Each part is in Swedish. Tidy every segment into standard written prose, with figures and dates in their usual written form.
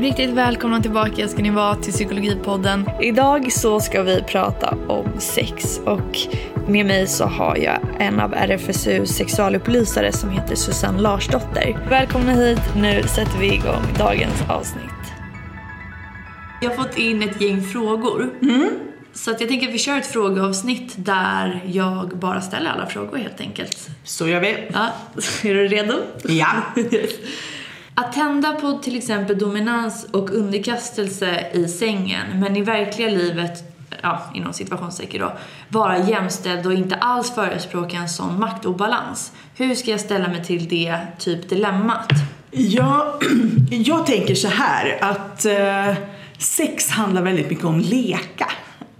Riktigt välkomna tillbaka ska ni vara till Psykologipodden. Idag så ska vi prata om sex, och med mig så har jag en av RFSU sexualupplysare som heter Susanne Larsdotter. Välkomna hit, nu sätter vi igång dagens avsnitt. Jag har fått in ett gäng frågor. Så att jag tänker att vi kör ett frågeavsnitt där jag bara ställer alla frågor helt enkelt. Så gör vi. Ja, är du redo? Ja. Att tända på till exempel dominans och underkastelse i sängen, men i verkliga livet, ja, inom situationssäker då, vara jämställd och inte alls förespråka en sån maktobalans. Hur ska jag ställa mig till det typ dilemmat? Ja, jag tänker så här att sex handlar väldigt mycket om leka.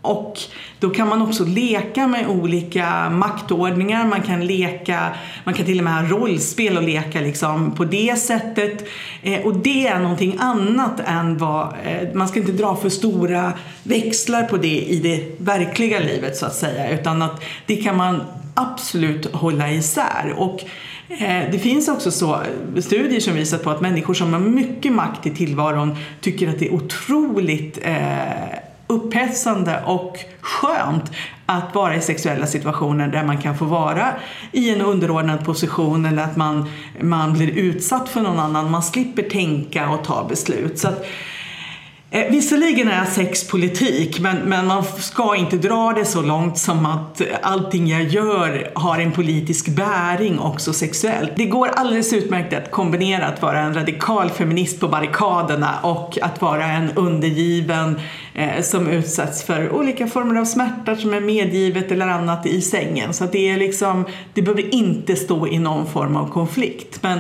Och då kan man också leka med olika maktordningar. Man kan leka, man kan till och med ha rollspel och leka liksom på det sättet. Och det är någonting annat än vad, man ska inte dra för stora växlar på det i det verkliga livet så att säga. Utan att det kan man absolut hålla isär. Och det finns också så studier som visar på att människor som har mycket makt i tillvaron tycker att det är otroligt upphetsande och skönt att vara i sexuella situationer där man kan få vara i en underordnad position, eller att man blir utsatt för någon annan. Man slipper tänka och ta beslut. Så att, visserligen är sexpolitik, men man ska inte dra det så långt som att allting jag gör har en politisk bäring också sexuellt. Det går alldeles utmärkt att kombinera att vara en radikal feminist på barrikaderna och att vara en undergiven som utsätts för olika former av smärta som är medgivet eller annat i sängen. Så att det är liksom, det behöver inte stå i någon form av konflikt, men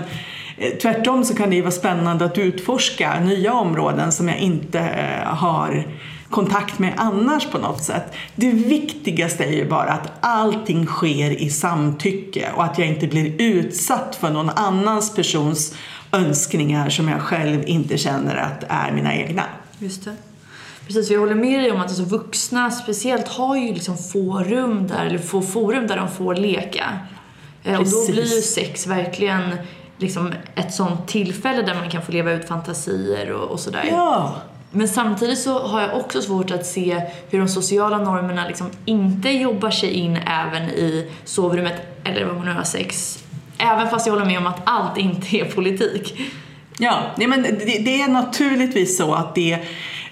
tvärtom så kan det ju vara spännande att utforska nya områden som jag inte har kontakt med annars på något sätt. Det viktigaste är ju bara att allting sker i samtycke och att jag inte blir utsatt för någon annans persons önskningar som jag själv inte känner att är mina egna. Just det. Precis, vi håller med dig om att alltså vuxna speciellt har ju liksom forum där de får leka. Precis. Och då blir ju sex verkligen liksom ett sånt tillfälle där man kan få leva ut fantasier och sådär. Ja. Men samtidigt så har jag också svårt att se hur de sociala normerna liksom inte jobbar sig in även i sovrummet eller vad man nu har sex. Även fast jag håller med om att allt inte är politik. Ja, nej, men det är naturligtvis så att det.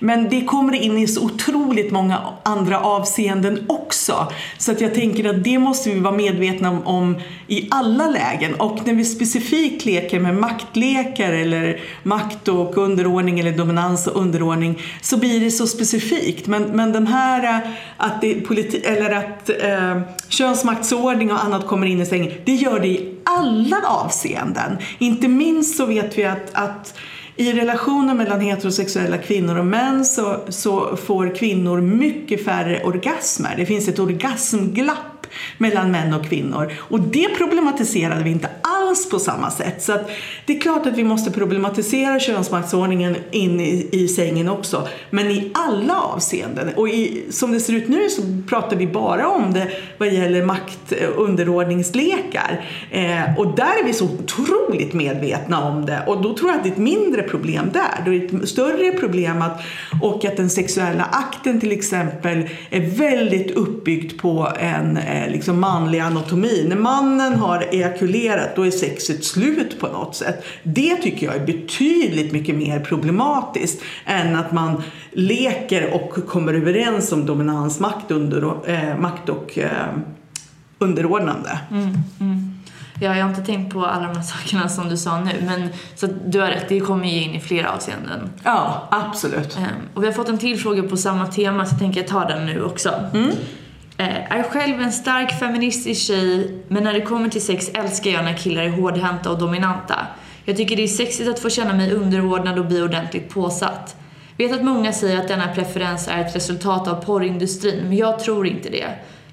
Men det kommer in i så otroligt många andra avseenden också. Så att jag tänker att det måste vi vara medvetna om i alla lägen. Och när vi specifikt leker med maktlekar eller makt och underordning eller dominans och underordning, så blir det så specifikt. Men den här att, könsmaktsordning och annat kommer in i sängen, det gör det i alla avseenden. Inte minst så vet vi att i relationer mellan heterosexuella kvinnor och män så får kvinnor mycket färre orgasmer. Det finns ett orgasmglapp mellan män och kvinnor. Och det problematiserade vi inte alls på samma sätt. Så att det är klart att vi måste problematisera könsmaktsordningen in i sängen också. Men i alla avseenden. Och som det ser ut nu så pratar vi bara om det vad gäller makt- och underordningslekar. Och där är vi så otroligt medvetna om det. Och då tror jag att det är ett mindre problem där. Då är det ett större problem att den sexuella akten till exempel är väldigt uppbyggt på en liksom manlig anatomi. När mannen har ejakulerat, då är sexet slut på något sätt. Det tycker jag är betydligt mycket mer problematiskt än att man leker och kommer överens om dominans, makt och underordnande. Ja, jag har inte tänkt på alla de här sakerna som du sa nu, men så du har rätt, det kommer ju in i flera avseenden. Ja, absolut. Och vi har fått en till fråga på samma tema, så jag tänker jag ta den nu också. Är själv en stark feministisk tjej, men när det kommer till sex älskar jag när killar är hårdhänta och dominanta. Jag tycker det är sexigt att få känna mig underordnad och bli ordentligt påsatt. Vet att många säger att denna preferens är ett resultat av porrindustrin, men jag tror inte det.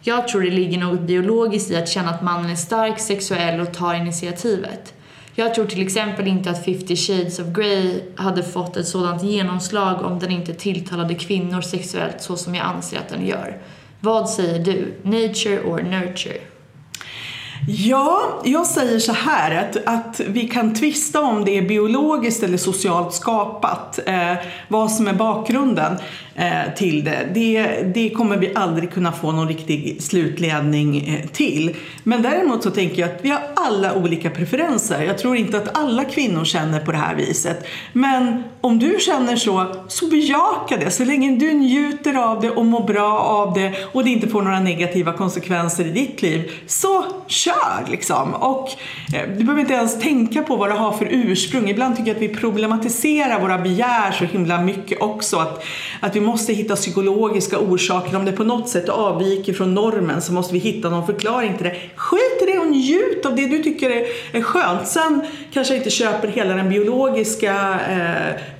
Jag tror det ligger något biologiskt i att känna att mannen är stark, sexuell och tar initiativet. Jag tror till exempel inte att 50 Shades of Grey hade fått ett sådant genomslag om den inte tilltalade kvinnor sexuellt så som jag anser att den gör. Vad säger du? Nature or nurture? Ja, jag säger så här att vi kan tvista om det är biologiskt eller socialt skapat, vad som är bakgrunden till det. Det kommer vi aldrig kunna få någon riktig slutledning till. Men däremot så tänker jag att vi har alla olika preferenser. Jag tror inte att alla kvinnor känner på det här viset. Men om du känner så bejaka det. Så länge du njuter av det och mår bra av det och det inte får några negativa konsekvenser i ditt liv, så kör liksom. Och du behöver inte ens tänka på vad det har för ursprung. Ibland tycker jag att vi problematiserar våra begär så himla mycket också. Att vi måste hitta psykologiska orsaker. Om det på något sätt avviker från normen så måste vi hitta någon förklaring till det. Skit i det och njut av det du tycker är skönt. Sen kanske inte köper hela den biologiska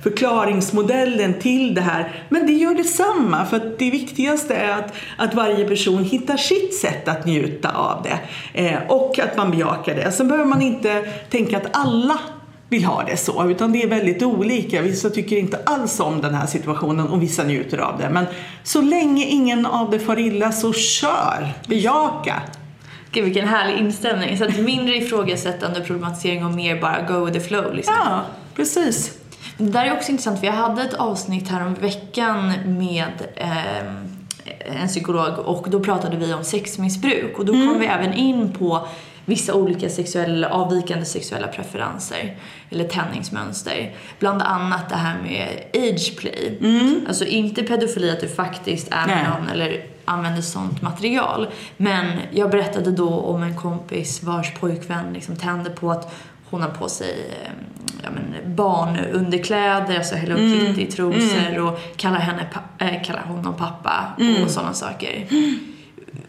förklaringsmodellen till det här. Men det gör detsamma, för att det viktigaste är att varje person hittar sitt sätt att njuta av det. Och att man bejakar det. Sen behöver man inte tänka att alla vill ha det så, utan det är väldigt olika. Vissa tycker inte alls om den här situationen och vissa njuter av det. Men så länge ingen av det far illa, så kör, bejaka. Gud, vilken härlig inställning. Så att mindre ifrågasättande problematisering och mer bara go with the flow liksom. Ja, precis. Det där är också intressant, för jag hade ett avsnitt här om veckan med en psykolog, och då pratade vi om sexmissbruk, och då kom vi även in på vissa olika sexuella, avvikande sexuella preferenser eller tändningsmönster. Bland annat det här med age play. Alltså inte pedofili, att du faktiskt är med någon eller använder sånt material. Men jag berättade då om en kompis vars pojkvän liksom tände på att hon har på sig barnunderkläder, alltså Hello Kitty-trosor, och kallar honom pappa och sådana saker.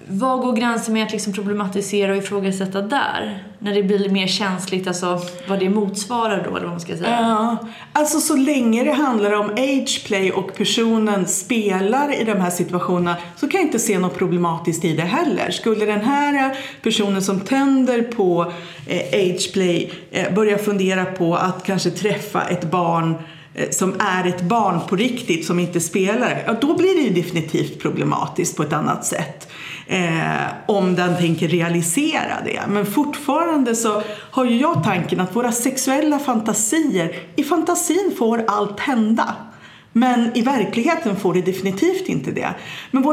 Vad går gränsen med att liksom problematisera och ifrågasätta där? När det blir mer känsligt, alltså vad det motsvarar då, eller vad man ska säga. Ja, alltså så länge det handlar om ageplay och personen spelar i de här situationerna, så kan jag inte se något problematiskt i det heller. Skulle den här personen som tänder på ageplay börja fundera på att kanske träffa ett barn som är ett barn på riktigt, som inte spelar, ja, då blir det ju definitivt problematiskt på ett annat sätt. Om den tänker realisera det. Men fortfarande så har ju jag tanken att våra sexuella fantasier, i fantasin får allt hända. Men i verkligheten får det definitivt inte det. Men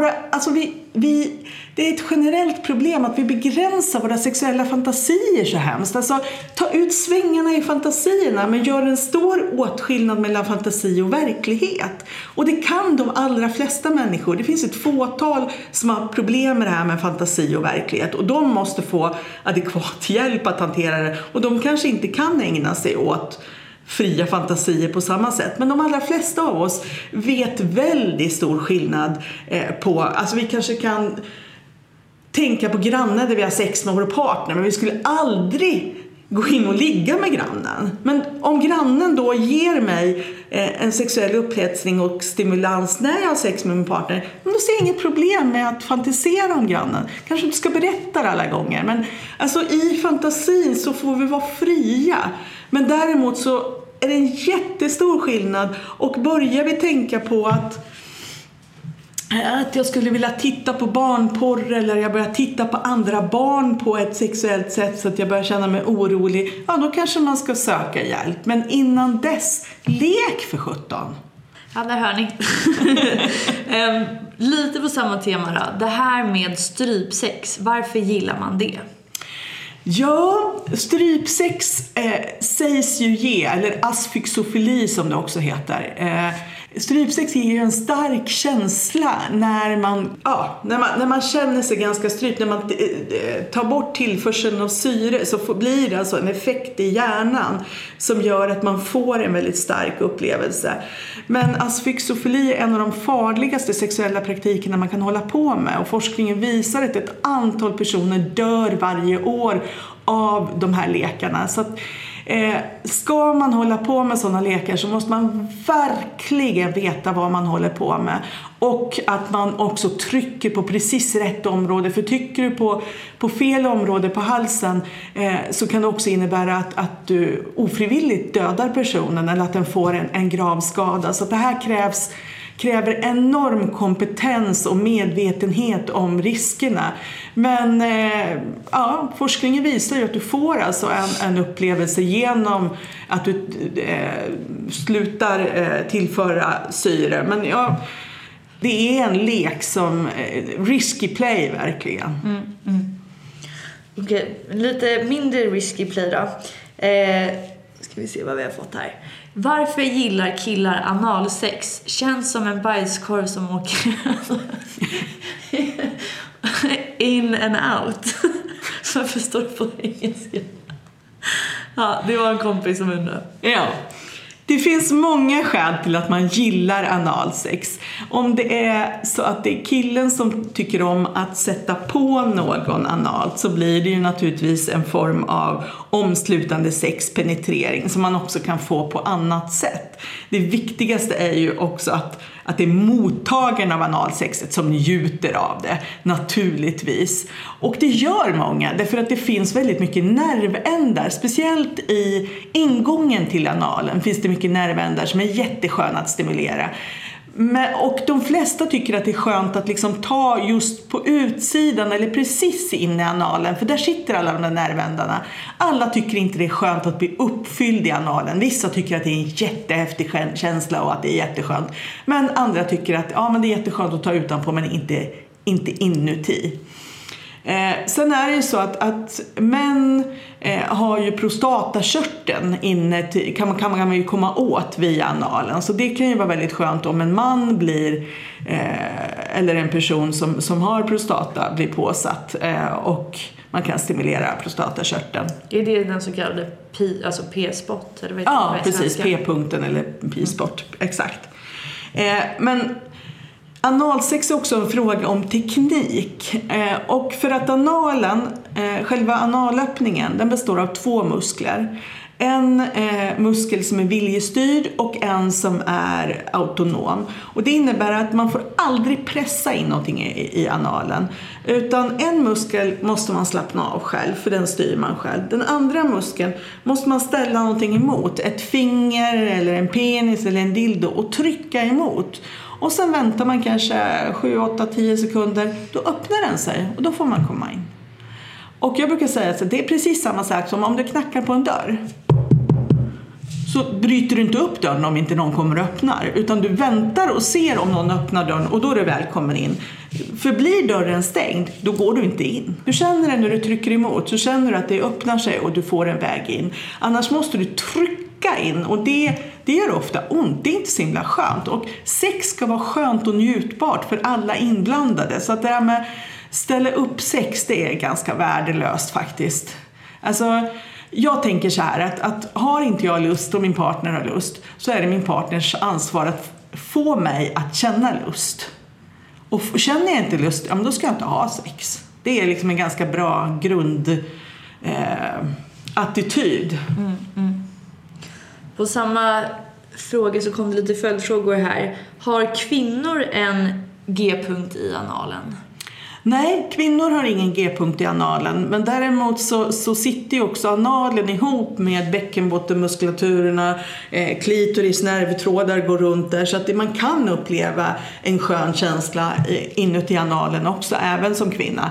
det är ett generellt problem att vi begränsar våra sexuella fantasier så hemskt. Alltså, ta ut svängarna i fantasierna, men gör en stor åtskillnad mellan fantasi och verklighet. Och det kan de allra flesta människor. Det finns ett fåtal som har problem med det här med fantasi och verklighet. Och de måste få adekvat hjälp att hantera det. Och de kanske inte kan ägna sig åt fria fantasier på samma sätt. Men de allra flesta av oss vet väldigt stor skillnad på... Alltså vi kanske kan tänka på grannen där vi har sex med vår partner, men vi skulle aldrig gå in och ligga med grannen. Men om grannen då ger mig en sexuell upphetsning och stimulans när jag har sex med min partner, men då ser jag inget problem med att fantisera om grannen. Kanske inte ska berätta det alla gånger, men alltså i fantasin så får vi vara fria. Men däremot så är det en jättestor skillnad, och börjar vi tänka på att jag skulle vilja titta på barnporr, eller jag börjar titta på andra barn på ett sexuellt sätt så att jag börjar känna mig orolig, ja, då kanske man ska söka hjälp. Men innan dess, lek för 17. Ja, det hör ni. Lite på samma tema då. Det här med strypsex, varför gillar man det? Ja, strypsex sägs ju ge, eller asfyxofili som det också heter. Strypsex ger ju en stark känsla när man känner sig ganska strypt. När man tar bort tillförseln av syre, så blir det alltså en effekt i hjärnan som gör att man får en väldigt stark upplevelse. Men asfyxofili är en av de farligaste sexuella praktikerna man kan hålla på med. Och forskningen visar att ett antal personer dör varje år av de här lekarna. Så att ska man hålla på med sådana lekar, så måste man verkligen veta vad man håller på med, och att man också trycker på precis rätt område. För trycker du på fel område på halsen, så kan det också innebära att du ofrivilligt dödar personen, eller att den får en grav skada. Så att det här krävs kräver enorm kompetens och medvetenhet om riskerna. Men ja, forskningen visar ju att du får alltså en upplevelse genom att du slutar tillföra syre. Men ja, det är en lek som risky play verkligen. Mm, mm. Okej, lite mindre risky play då. Ska vi se vad vi har fått här. Varför gillar killar analsex? Känns som en bajskorv som åker in and out. Varför står det på engelska? Ja, det var en kompis som undrade. Ja. Det finns många skäl till att man gillar analsex. Om det är så att det är killen som tycker om att sätta på någon analt, så blir det ju naturligtvis en form av omslutande sexpenetrering som man också kan få på annat sätt. Det viktigaste är ju också att det är mottagaren av analsexet som njuter av det, naturligtvis. Och det gör många, därför att det finns väldigt mycket nervändar. Speciellt i ingången till analen finns det mycket nervändar som är jättesköna att stimulera. Och de flesta tycker att det är skönt att liksom ta just på utsidan eller precis in i analen, för där sitter alla de där nervändarna. Alla tycker inte det är skönt att bli uppfylld i analen. Vissa tycker att det är en jättehäftig känsla och att det är jätteskönt. Men andra tycker att ja, men det är jätteskönt att ta utanpå men inte inuti. Sen är det ju så att män har ju prostatakörteln inne till, kan man ju komma åt via analen. Så det kan ju vara väldigt skönt om en man blir eller en person som har prostata blir påsatt och man kan stimulera prostatakörteln. Är det den så kallade alltså p-spot? Eller vet ja, vad precis. Svenska? P-punkten eller p-spot. Mm. Exakt. Men analsex är också en fråga om teknik och för att analen, själva analöppningen, den består av två muskler. En muskel som är viljestyrd och en som är autonom. Och det innebär att man får aldrig pressa in någonting i analen. Utan en muskel måste man slappna av själv, för den styr man själv. Den andra muskeln måste man ställa någonting emot. Ett finger eller en penis eller en dildo och trycka emot. Och sen väntar man kanske 7, 8, 10 sekunder. Då öppnar den sig och då får man komma in. Och jag brukar säga att det är precis samma sak som om du knackar på en dörr. Så bryter du inte upp dörren om inte någon kommer och öppnar. Utan du väntar och ser om någon öppnar dörren och då är du välkommen in. För blir dörren stängd, då går du inte in. Du känner det när du trycker emot. Så känner du att det öppnar sig och du får en väg in. Annars måste du trycka in och det gör ofta ont. Det är inte så himla skönt. Och sex ska vara skönt och njutbart för alla inblandade. Så att det här med ställa upp sex, det är ganska värdelöst faktiskt. Alltså, jag tänker så här att har inte jag lust och min partner har lust, så är det min partners ansvar att få mig att känna lust. Och känner jag inte lust, ja, men då ska jag inte ha sex. Det är liksom en ganska bra grundattityd. Mm, mm. På samma fråga så kom det lite följdfrågor här. Har kvinnor en G-punkt i analen? Nej, kvinnor har ingen G-punkt i analen, men däremot så sitter ju också analen ihop med bäckenbottenmuskulaturerna, klitoris, nervtrådar går runt där, så att man kan uppleva en skön känsla inuti analen också, även som kvinna.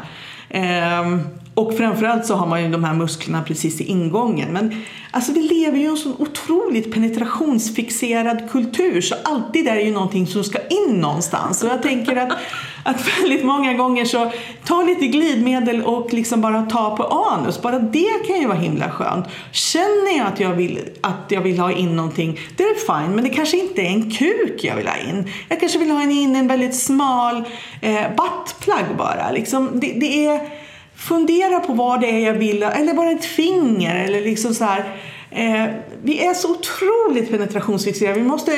Och framförallt så har man ju de här musklerna precis i ingången. Men alltså, vi lever ju i en sån otroligt penetrationsfixerad kultur, så alltid är det ju någonting som ska in någonstans. Och jag tänker att väldigt många gånger så ta lite glidmedel och liksom bara ta på anus. Bara det kan ju vara himla skönt. Känner jag att jag vill ha in någonting, det är fine. Men det kanske inte är en kuk jag vill ha in. Jag kanske vill ha in en väldigt smal buttplug bara. Liksom, det är... Fundera på vad det är jag vill, eller bara ett finger eller liksom så här. Vi är så otroligt penetrationsfixerade. Vi måste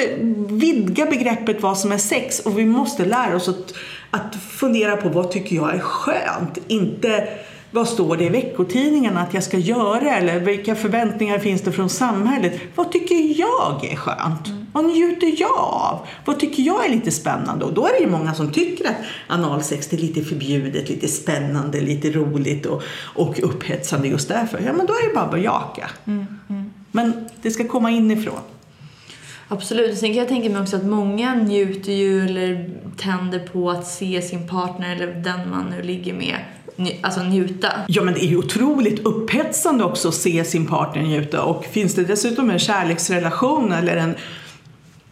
vidga begreppet vad som är sex, och vi måste lära oss att fundera på vad tycker jag är skönt, inte vad står det i veckotidningarna att jag ska göra, eller vilka förväntningar finns det från samhället. Vad tycker jag är skönt? Vad njuter jag av? Vad tycker jag är lite spännande? Och då är det ju många som tycker att analsex är lite förbjudet, lite spännande, lite roligt och upphetsande just därför. Ja, men då är det bara att bejaka. Mm, mm. Men det ska komma inifrån. Absolut. Sen kan jag tänka mig också att många njuter ju eller tänder på att se sin partner eller den man nu ligger med alltså njuta. Ja, men det är ju otroligt upphetsande också att se sin partner njuta. Och finns det dessutom en kärleksrelation eller en,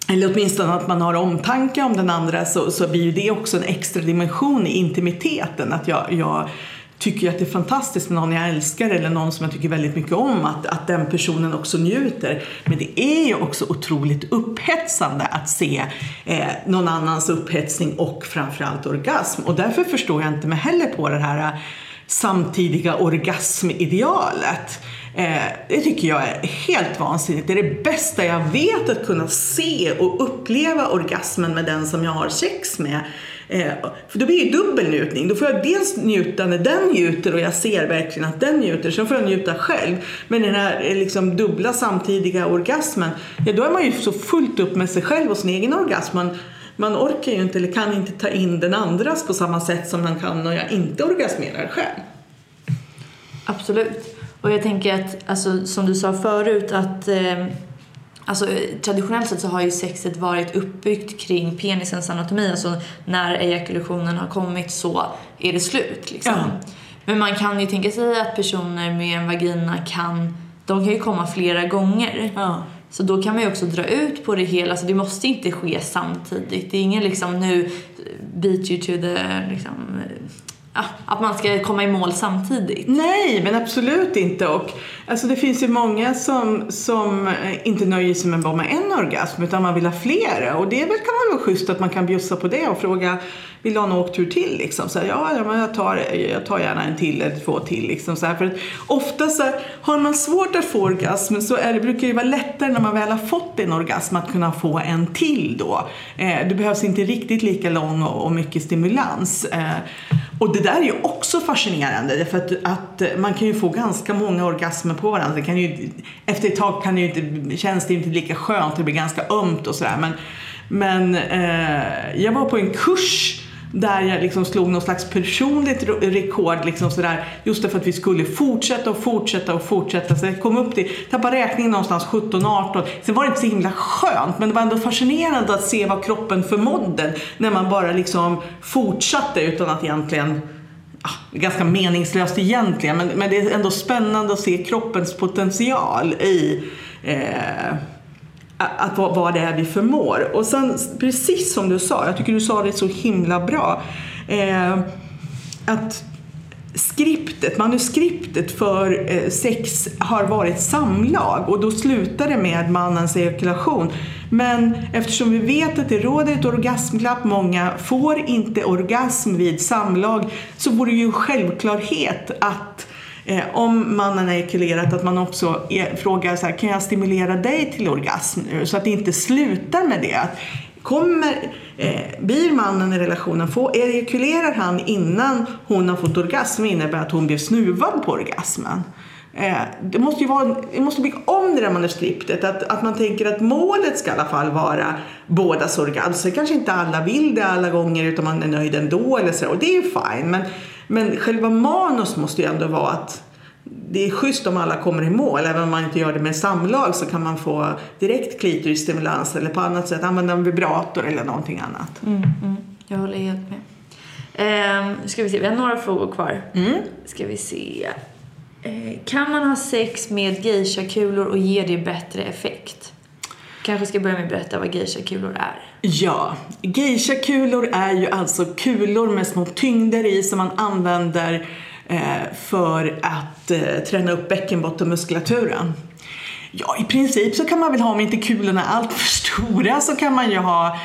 eller åtminstone att man har omtanke om den andra, så blir ju det också en extra dimension i intimiteten. Att jag tycker att det är fantastiskt med någon jag älskar eller någon som jag tycker väldigt mycket om, att den personen också njuter. Men det är ju också otroligt upphetsande att se någon annans upphetsning och framförallt orgasm. Och därför förstår jag inte mig heller på det här samtidiga orgasmidealet. Det tycker jag är helt vansinnigt. Det är det bästa jag vet, att kunna se och uppleva orgasmen med den som jag har sex med. För då blir det dubbelnjutning. Då får jag dels njuta när den njuter och jag ser verkligen att den njuter. Sen får jag njuta själv. Men den här liksom dubbla samtidiga orgasmen, ja, då är man ju så fullt upp med sig själv och sin egen orgasm. Man orkar ju inte eller kan inte ta in den andras på samma sätt som man kan när jag inte orgasmerar själv. Absolut. Och jag tänker att, alltså, som du sa förut, att alltså, traditionellt sett så har ju sexet varit uppbyggt kring penisens anatomi. Alltså när ejakulationen har kommit så är det slut. Liksom. Ja. Men man kan ju tänka sig att personer med en vagina kan ju komma flera gånger. Ja. Så då kan man ju också dra ut på det hela. Alltså det måste inte ske samtidigt. Det är ingen liksom nu beat you to the... Liksom, ja, att man ska komma i mål samtidigt. Nej, men absolut inte. Och alltså det finns ju många som inte nöjer sig med bara med en orgasm, utan man vill ha flera. Och det kan vara schysst att man kan bjussa på det och fråga, vill du ha en åktur till? Liksom. Så här, ja, jag tar gärna en till eller två till. Liksom. Så här, för ofta så här, har man svårt att få orgasm, så brukar det vara lättare när man väl har fått en orgasm att kunna få en till då. Det behövs inte riktigt lika lång och mycket stimulans. Och det där är ju också fascinerande, för att man kan ju få ganska många orgasmer på varandra. Det kan ju, efter ett tag kan det ju inte, känns det inte lika skönt, det blir ganska ömt och sådär. Men jag var på en kurs där jag liksom slog någon slags personligt rekord liksom sådär, just därför att vi skulle fortsätta. Så jag kom upp till, tappade räkningen någonstans 17-18. Sen var det inte så himla skönt, men det var ändå fascinerande att se vad kroppen förmådde när man bara liksom fortsatte utan att egentligen, ganska meningslöst egentligen, men det är ändå spännande att se kroppens potential i att vad det är vi förmår. Och sen, precis som du sa, jag tycker du sa det så himla bra, att manuskriptet för sex har varit samlag, och då slutar det med mannens ejakulation. Men eftersom vi vet att det råder ett orgasmglapp, många får inte orgasm vid samlag, så vore det ju självklarhet att om mannen har ekulerat, att man också frågar så här, kan jag stimulera dig till orgasm nu? Så att det inte slutar med det. Blir mannen i relationen, ekulerar han innan hon har fått orgasm, innebär att hon blir snuvad på orgasmen. Det måste bli om det där manuskriptet, att man tänker att målet ska i alla fall vara bådas orgasm. Så kanske inte alla vill det alla gånger, utan man är nöjd ändå eller så, och det är ju fine, men själva manus måste ju ändå vara att det är schysst om alla kommer i mål. Även om man inte gör det med samlag, så kan man få direkt klitorisstimulans eller på annat sätt använda en vibrator eller någonting annat. Jag håller helt med. Ska vi se, vi har några frågor kvar. Ska vi se. Kan man ha sex med geisha-kulor och ge det bättre effekt? Kanske ska börja med att berätta vad geisha-kulor är. Ja, geisha-kulor är ju alltså kulor med små tyngder i, som man använder för att träna upp bäckenbottenmuskulaturen. Ja, i princip så kan man väl ha, om inte kulorna är allt för stora, så kan man ju ha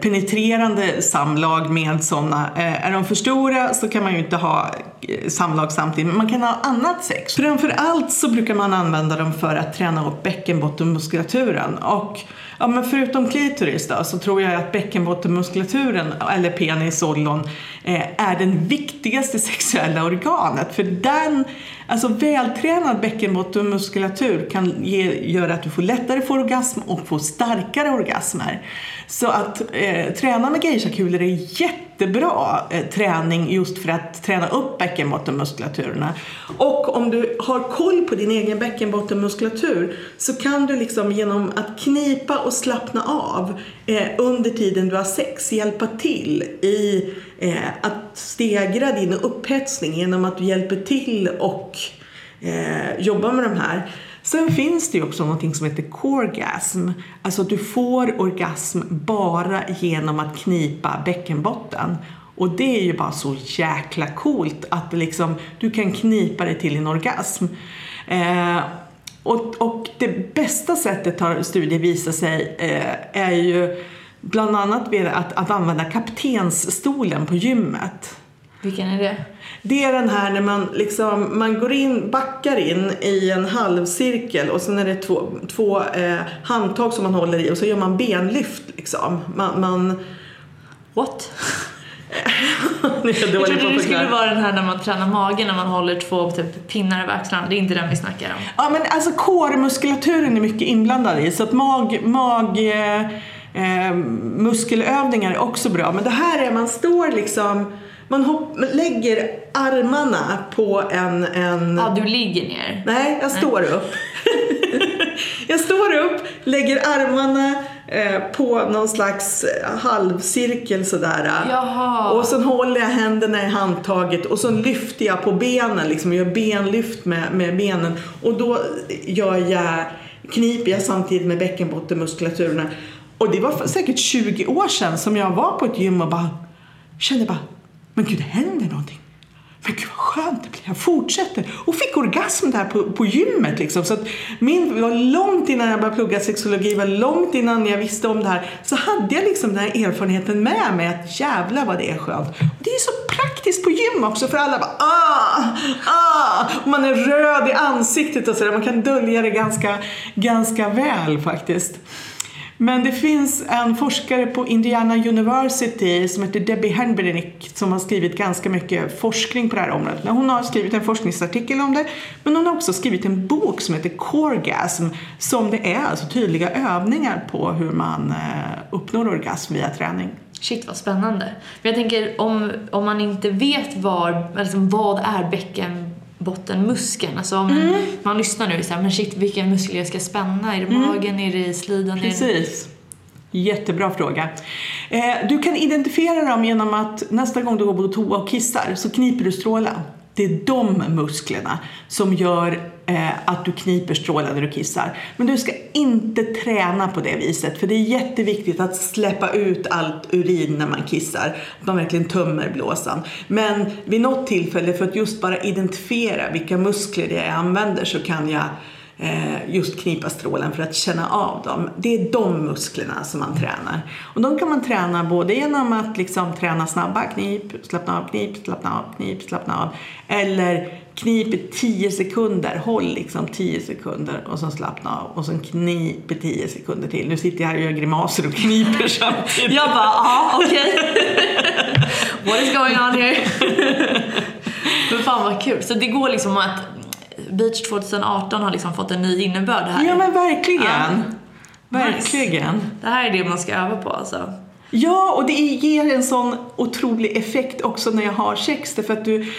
penetrerande samlag med sådana. Är de för stora så kan man ju inte ha samlag samtidigt, men man kan ha annat sex. Framförallt så brukar man använda dem för att träna upp bäckenbottenmuskulaturen. Och ja, men förutom klitoris då, så tror jag att bäckenbottenmuskulaturen, eller penis, ollon, är den viktigaste sexuella organet. För den, alltså vältränad bäckenbottenmuskulatur kan göra att du får lättare få orgasm och få starkare orgasmer. Så att träna med geisha-kulor är jätte jättebra träning just för att träna upp bäckenbottenmuskulaturerna. Och om du har koll på din egen bäckenbottenmuskulatur så kan du liksom genom att knipa och slappna av under tiden du har sex hjälpa till i att stegra din upphetsning genom att du hjälper till och jobba med de här. Sen finns det ju också någonting som heter coregasm. Alltså du får orgasm bara genom att knipa bäckenbotten. Och det är ju bara så jäkla coolt att liksom, du kan knipa dig till en orgasm. Och det bästa sättet har studier visat sig är ju bland annat vid att använda kaptensstolen på gymmet. Vilken är det? Det är den här när man, liksom, man går in, backar in i en halvcirkel och sen är det två handtag som man håller i och så gör man benlyft. Liksom. Man... What? Jag trodde det skulle vara den här när man tränar magen, när man håller två typ pinnar i axlarna. Det är inte den vi snackar om. Ja, men alltså kårmuskulaturen är mycket inblandad i, så att muskelövningar är också bra. Men det här är man står liksom... Man lägger armarna på en... Ja, du ligger ner. Nej, jag står upp. Jag står upp, lägger armarna på någon slags halvcirkel sådär. Jaha. Och sen håller jag händerna i handtaget och så lyfter jag på benen. Liksom, jag gör benlyft med benen. Och då kniper jag samtidigt med bäckenbottenmuskulaturerna. Och det var säkert 20 år sedan som jag var på ett gym och kände men gud, det händer någonting. Men gud, vad skönt det blir. Jag fortsätter. Och fick orgasm där på gymmet. Liksom. Så att var långt innan jag började plugga sexologi. Var långt innan jag visste om det här. Så hade jag liksom den här erfarenheten med mig. Att jävla vad det är skönt. Och det är så praktiskt på gym också. För alla bara, och man är röd i ansiktet och sådär. Man kan dölja det ganska väl faktiskt. Men det finns en forskare på Indiana University som heter Debby Herbenick som har skrivit ganska mycket forskning på det här området. Hon har skrivit en forskningsartikel om det, men hon har också skrivit en bok som heter Coregasm, som det är alltså tydliga övningar på hur man uppnår orgasm via träning. Shit, vad spännande. Men jag tänker om man inte vet vad är bäckenbottenmuskeln. Alltså man lyssnar nu så här, men shit, vilken muskel jag ska spänna? Är det magen? Är det i slidan? Precis. Jättebra fråga. Du kan identifiera dem genom att nästa gång du går på toa och kissar så kniper du strålen. Det är de musklerna som gör att du kniper strålen när du kissar. Men du ska inte träna på det viset. För det är jätteviktigt att släppa ut allt urin när man kissar. Att man verkligen tömmer blåsan. Men vid något tillfälle, för att just bara identifiera vilka muskler jag använder, så kan jag just knipa strålen för att känna av dem. Det är de musklerna som man tränar. Och de kan man träna både genom att liksom träna snabba knip, slappna av, knip, slappna av, knip, slappna av. Eller knip i 10 sekunder, håll liksom 10 sekunder och sen slappna av och sen knip i 10 sekunder till. Nu sitter jag här och gör grimaser och kniper samtidigt. Jag bara, okej. What is going on here? Men fan vad kul. Så det går liksom att Beach 2018 har liksom fått en ny innebörd här. Ja men verkligen. Verkligen. Nice. Det här är det man ska öva på alltså. Ja, och det ger en sån otrolig effekt också när jag har sex. För att du,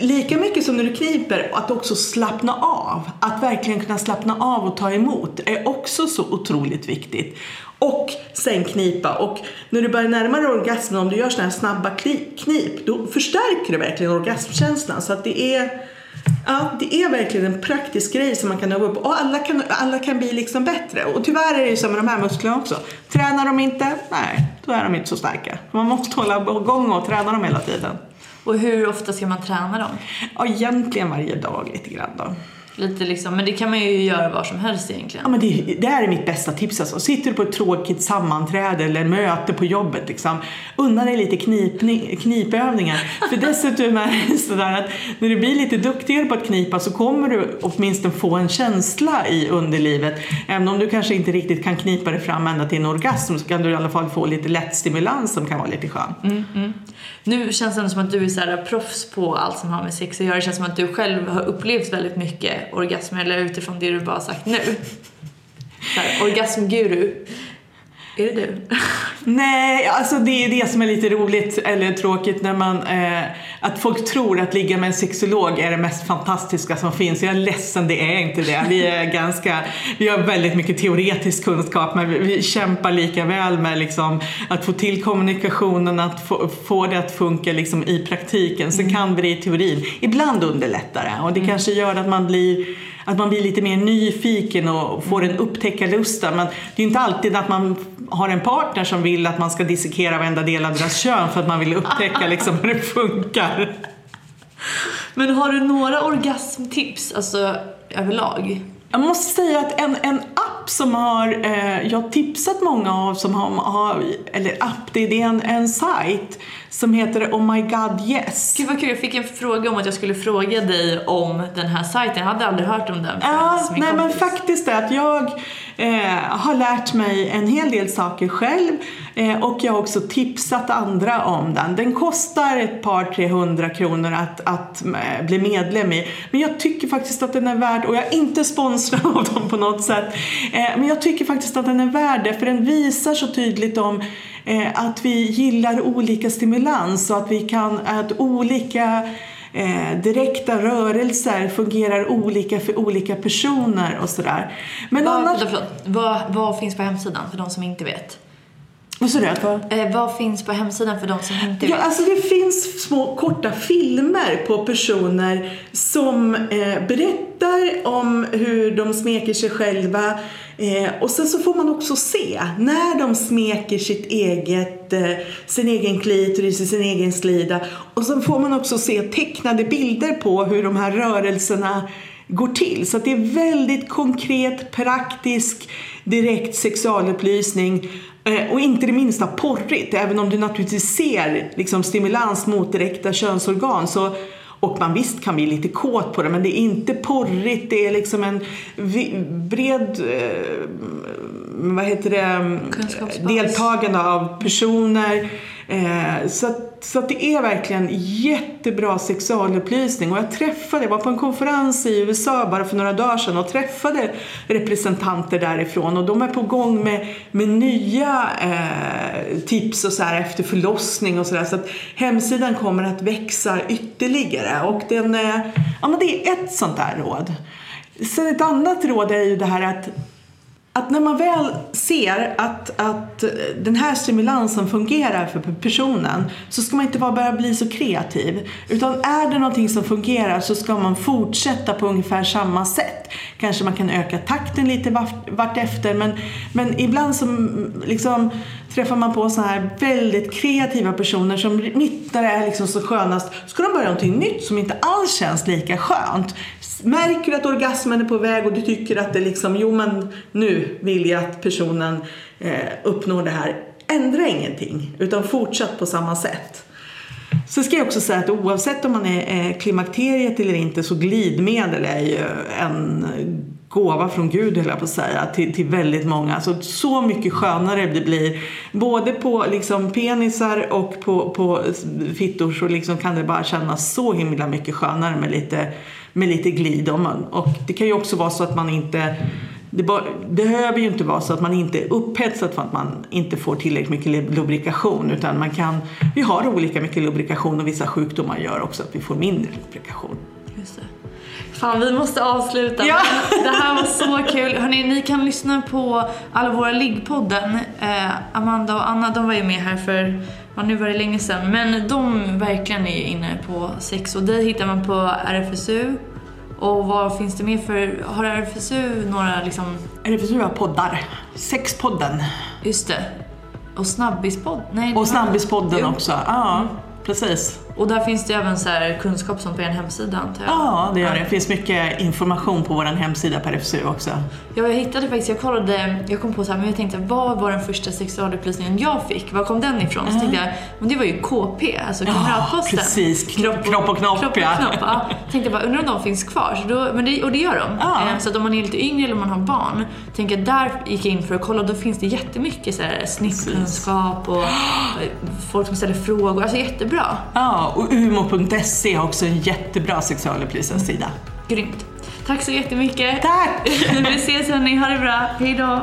lika mycket som när du kniper, att också slappna av. Att verkligen kunna slappna av och ta emot är också så otroligt viktigt. Och sen knipa. Och när du börjar närma dig orgasmen, om du gör såna här snabba knip, då förstärker du verkligen orgasmkänslan. Så att det är verkligen en praktisk grej som man kan öva upp. Och alla kan bli liksom bättre. Och tyvärr är det ju så med de här musklerna också. Tränar de inte, nej, då är de inte så starka. Man måste hålla igång och träna dem hela tiden. Och hur ofta ska man träna dem? Ja, egentligen varje dag lite grann då. Lite liksom, men det kan man ju göra var som helst egentligen. Ja, men det här är mitt bästa tips alltså. Sitter du på ett tråkigt sammanträde eller möte på jobbet liksom, unna dig lite knipövningar. För dessutom är det sådär att när du blir lite duktigare på att knipa så kommer du åtminstone få en känsla i underlivet. Även om du kanske inte riktigt kan knipa dig fram ända till en orgasm, så kan du i alla fall få lite lätt stimulans som kan vara lite skön. Nu känns det som att du är så här proffs på allt som har med sex att göra. Det känns som att du själv har upplevt väldigt mycket orgasm, eller utifrån det du bara sagt nu. Orgasmguru. Är det du? Nej, alltså det är det som är lite roligt eller tråkigt när man att folk tror att ligga med en sexolog är det mest fantastiska som finns. Jag är ledsen, det är inte det. Vi har väldigt mycket teoretisk kunskap, men vi kämpar lika väl med liksom att få till kommunikationen, att få det att funka liksom i praktiken. Sen kan vi det i teorin. Ibland underlättare, och det kanske gör att man blir lite mer nyfiken och får en upptäckarlusta. Men det är inte alltid att man har en partner som vill att man ska dissekera varenda del av deras kön för att man vill upptäcka liksom hur det funkar. Men har du några orgasmtips alltså, överlag? Jag måste säga att en app som har jag tipsat många av som har eller app, det är en sajt som heter Oh my god yes. Gud vad kul, jag fick en fråga om att jag skulle fråga dig om den här sajten. Jag hade aldrig hört om den. Nej, men faktiskt är att jag har lärt mig en hel del saker själv och jag har också tipsat andra om den. Den kostar ett par 300 kronor att bli medlem i. Men jag tycker faktiskt att den är värd, och jag är inte sponsrad av dem på något sätt. Men jag tycker faktiskt att den är värd det, för den visar så tydligt om att vi gillar olika stimulans och att vi kan att olika direkta rörelser fungerar olika för olika personer och sådär. Men vad finns på hemsidan för de som inte vet? Vad finns på hemsidan för de som inte vet? Ja, alltså det finns små korta filmer på personer som berättar om hur de smeker sig själva. Och sen så får man också se när de smeker sin egen klitoris i sin egen slida. Och sen får man också se tecknade bilder på hur de här rörelserna går till. Så att det är väldigt konkret, praktisk, direkt sexualupplysning. Och inte det minsta porrigt, även om du naturligtvis ser liksom stimulans mot direkta könsorgan. Så, och man visst kan bli lite kåt på det, men det är inte porrigt. Det är liksom en bred deltagande av personer. Så att det är verkligen jättebra sexualupplysning. Och jag var på en konferens i USA bara för några dagar sedan och träffade representanter därifrån, och de är på gång med nya tips och så här efter förlossning och sådär. Så att hemsidan kommer att växa ytterligare, och det är ett sånt här råd. Sen ett annat råd är ju det här att när man väl ser att den här stimulansen fungerar för personen, så ska man inte bara börja bli så kreativ. Utan är det någonting som fungerar så ska man fortsätta på ungefär samma sätt. Kanske man kan öka takten lite vart efter. Men ibland som liksom träffar man på så här väldigt kreativa personer som mitt när det är liksom så skönast, ska de börja någonting nytt som inte alls känns lika skönt. Märker du att orgasmen är på väg och du tycker att det liksom, jo men nu vill jag att personen uppnår det här. Ändra ingenting, utan fortsätt på samma sätt. Så ska jag också säga att oavsett om man är klimakteriet eller inte, så glidmedel är ju en gåva från Gud, höll jag på att säga, till väldigt många. Alltså, så mycket skönare det blir. Både på liksom penisar och på fittor, så liksom kan det bara kännas så himla mycket skönare med lite glid om man. Och det kan ju också vara så att man inte, behöver ju inte vara så att man inte är upphetsad för att man inte får tillräckligt mycket lubrikation, utan vi har olika mycket lubrikation, och vissa sjukdomar gör också att vi får mindre lubrikation. Just det. Fan, vi måste avsluta. Ja. Det här var så kul. Hörrni, ni kan lyssna på alla våra liggpodden. Amanda och Anna, de var ju med här för, nu var det länge sedan. Men de verkligen är inne på sex. Och det hittar man på RFSU. Och vad finns det mer för, har RFSU några liksom? RFSU har poddar. Sexpodden. Just det. Och Snabbispodden. Nej, och Snabbispodden också. Ja. Precis. Och där finns det även så här kunskap som på er hemsida, antar jag. Ja, det gör det. Det finns mycket information på vår hemsida på RFSU också. Ja, jag hittade faktiskt, jag kom på så här, men jag tänkte, vad var den första sexualupplysningen jag fick? Var kom den ifrån? Så tänkte jag, men det var ju KP, alltså kamratposten. Precis, Kropp och knopp. Kropp och knopp, ja. Tänkte bara, undrar om de finns kvar. Så då, och det gör de. Så att om man är lite yngre eller om man har barn, tänker jag, där gick jag in för att kolla, och då finns det jättemycket så här snippkunskap och folk som ställer frågor, alltså jättebra. Ja, och umo.se har också en jättebra sexualupplysande sida. Grymt. Tack så jättemycket. Tack! Vi ses, hörni. Ha det bra. Hej då.